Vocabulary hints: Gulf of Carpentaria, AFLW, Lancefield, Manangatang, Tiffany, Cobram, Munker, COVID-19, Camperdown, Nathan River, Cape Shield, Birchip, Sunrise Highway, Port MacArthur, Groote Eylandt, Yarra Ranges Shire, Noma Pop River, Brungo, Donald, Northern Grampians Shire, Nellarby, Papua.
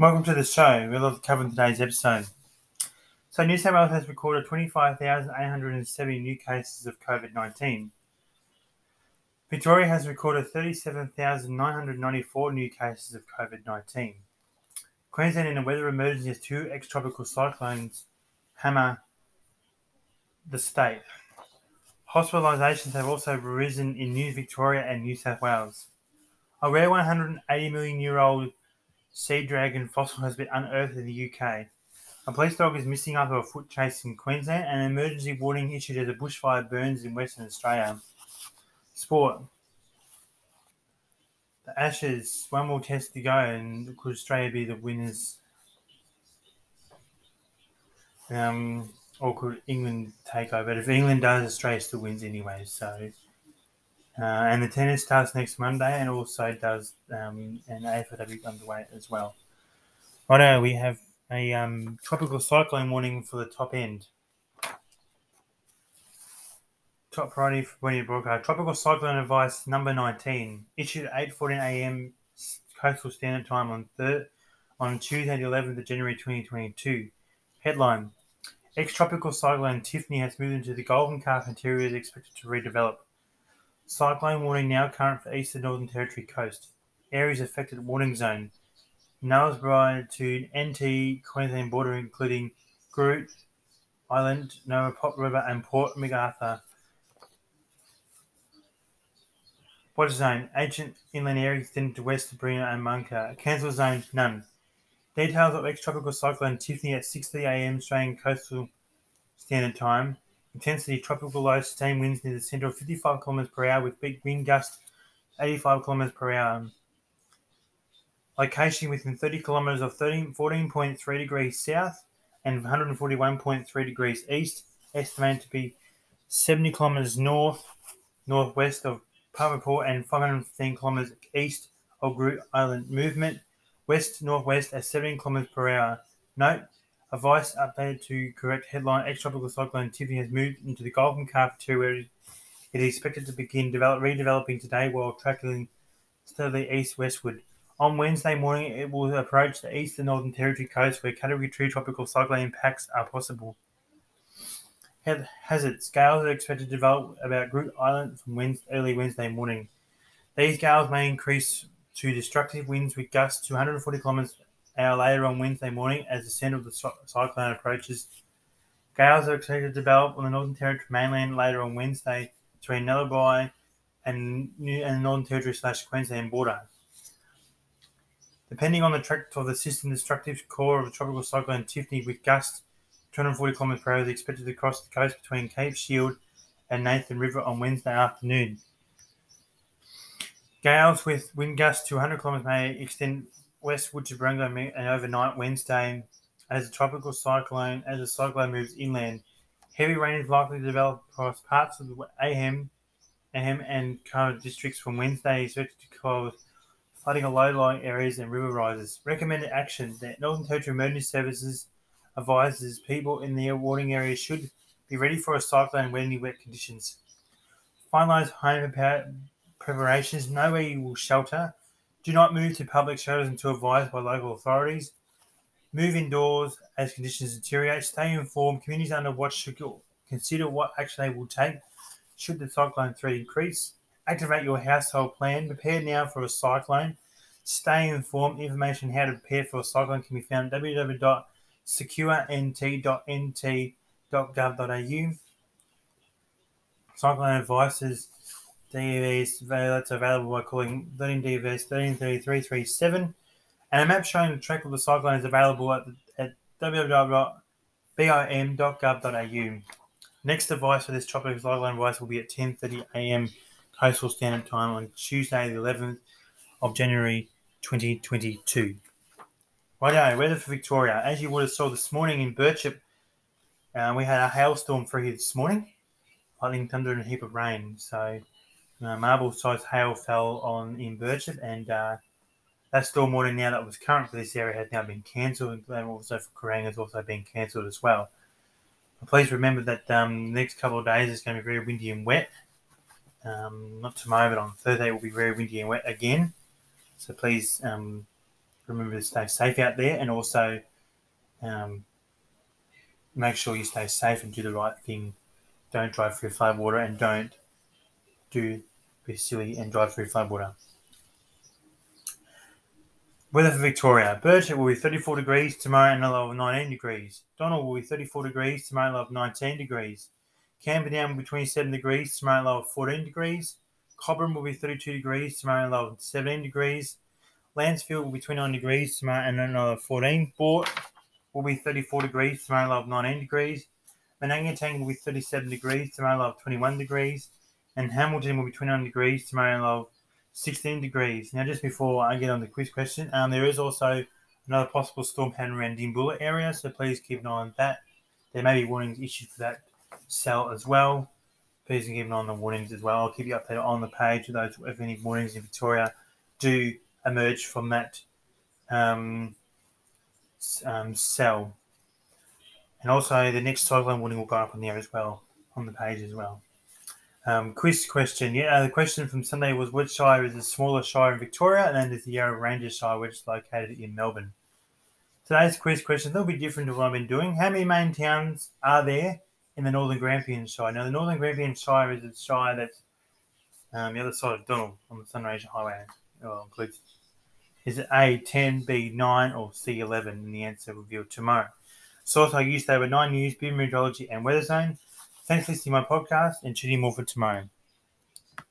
Welcome to the show. We have a lot to cover in today's episode. So New South Wales has recorded 25,870 new cases of COVID-19. Victoria has recorded 37,994 new cases of COVID-19. Queensland in a weather emergency as two ex-tropical cyclones hammer the state. Hospitalisations have also risen in New Victoria and New South Wales. A rare 180 million year old sea dragon fossil has been unearthed in the UK. A police dog is missing after a foot chase in Queensland, and an emergency warning issued as a bushfire burns in Western Australia. Sport. The Ashes, one more test to go, and could Australia be the winners? Or could England take over? But if England does, Australia still wins anyway. So, and the tennis starts next Monday, and also does an AFLW underway as well. Righto, we have a tropical cyclone warning for the top end. Top priority for when you broadcast. Tropical cyclone advice number 19 issued at 8:14 a.m. coastal standard time on Tuesday, the 11th of January, 2022. Headline: Ex-tropical cyclone Tiffany has moved into the Gulf of Carpentaria, is expected to redevelop. Cyclone warning now current for eastern Northern Territory coast. Areas affected warning zone: Nellarby to NT Queensland border, including Groote Eylandt, Noma Pop River, and Port MacArthur. Water zone: ancient inland area extended to West Brina and Munker. Cancel zone: none. Details of ex-tropical cyclone Tiffany at 6:30 a.m. Australian coastal standard time. Intensity: tropical low sustained winds near the centre of 55 km per hour with big wind gusts 85 km per hour. Location: within 30 km of 14.3 degrees south and 141.3 degrees east. Estimated to be 70 km northwest of Papua and 515 km east of Groote Eylandt. Movement west-northwest at 17 km per hour. Note, advice updated to correct headline: ex-tropical cyclone Tiffany has moved into the Gulf of Carpentaria, where it is expected to begin redeveloping today while travelling steadily east-westward. On Wednesday morning, it will approach the eastern Northern Territory coast, where Category 2 tropical cyclone impacts are possible. Hazards: gales are expected to develop about Groote Eylandt from early Wednesday morning. These gales may increase to destructive winds with gusts to 140 km an hour later on Wednesday morning as the centre of the cyclone approaches. Gales are expected to develop on the Northern Territory mainland later on Wednesday between Nellarby and the Northern Territory/Queensland border. Depending on the track of the system, the destructive core of the tropical cyclone Tiffany with gusts 240 km per hour is expected to cross the coast between Cape Shield and Nathan River on Wednesday afternoon. Gales with wind gusts to 100 km may extend westward to Brungo and overnight Wednesday as the cyclone moves inland. Heavy rain is likely to develop across parts of the Aham and Kerrang districts from Wednesday, expected to cause flooding of low-lying areas and river rises. Recommended action: the Northern Territory Emergency Services advises people in the warning area should be ready for a cyclone with any wet conditions. Finalise home preparations. Know where you will shelter. Do not move to public shelters until advised by local authorities. Move indoors as conditions deteriorate. Stay informed. Communities under watch should consider what action they will take should the cyclone threat increase. Activate your household plan. Prepare now for a cyclone. Stay informed. Information on how to prepare for a cyclone can be found at www.secureNT.nt.gov.au. Cyclone advice is DVS, that's available by calling 13 DVS 133337, and a map showing the track of the cyclone is available at www.bim.gov.au. Next advice for this tropical cyclone advice will be at 10:30 a.m. coastal standard time on Tuesday, the 11th of January, 2022. Righto, weather for Victoria. As you would have saw this morning in Birchip, we had a hailstorm through here this morning, lightning, thunder, and a heap of rain. So marble-sized hail fell in Birchip, and that storm warning now that was current for this area has now been cancelled, and also for Kerrang has also been cancelled as well. But please remember that the next couple of days it's going to be very windy and wet. Not tomorrow, but on Thursday it will be very windy and wet again. So please remember to stay safe out there, and also make sure you stay safe and do the right thing. Don't drive through floodwater, and don't be silly and drive through floodwater. Weather for Victoria. Birchip will be 34 degrees tomorrow and a low of 19 degrees. Donald will be 34 degrees tomorrow and a low of 19 degrees. Camperdown will be 27 degrees tomorrow and a low of 14 degrees. Cobram will be 32 degrees tomorrow and a low of 17 degrees. Lancefield will be 29 degrees tomorrow and a low of 14. Port will be 34 degrees tomorrow and a low of 19 degrees. Manangatang will be 37 degrees tomorrow and a low of 21 degrees. And Hamilton will be 29 degrees tomorrow and a low of 16 degrees. Now, just before I get on the quiz question, there is also another possible storm heading around Dimboola area, so please keep an eye on that. There may be warnings issued for that cell as well. Please keep an eye on the warnings as well. I'll keep you updated on the page of those if any warnings in Victoria do emerge from that cell. And also, the next cyclone warning will go up on there as well, on the page as well. Quiz question. The question from Sunday was, which shire is the smallest shire in Victoria? And then there's the Yarra Ranges Shire, which is located in Melbourne. Today's quiz question is a little bit different to what I've been doing. How many main towns are there in the Northern Grampians Shire? Now, the Northern Grampians Shire is a shire that's the other side of Donald on the Sunrise Highway. Well, includes, is it A, 10, B, 9, or C, 11? And the answer will be revealed tomorrow. Source I used, they were 9 News, Meteorology and Weather Zone. Thanks for listening to my podcast and tuning in more for tomorrow.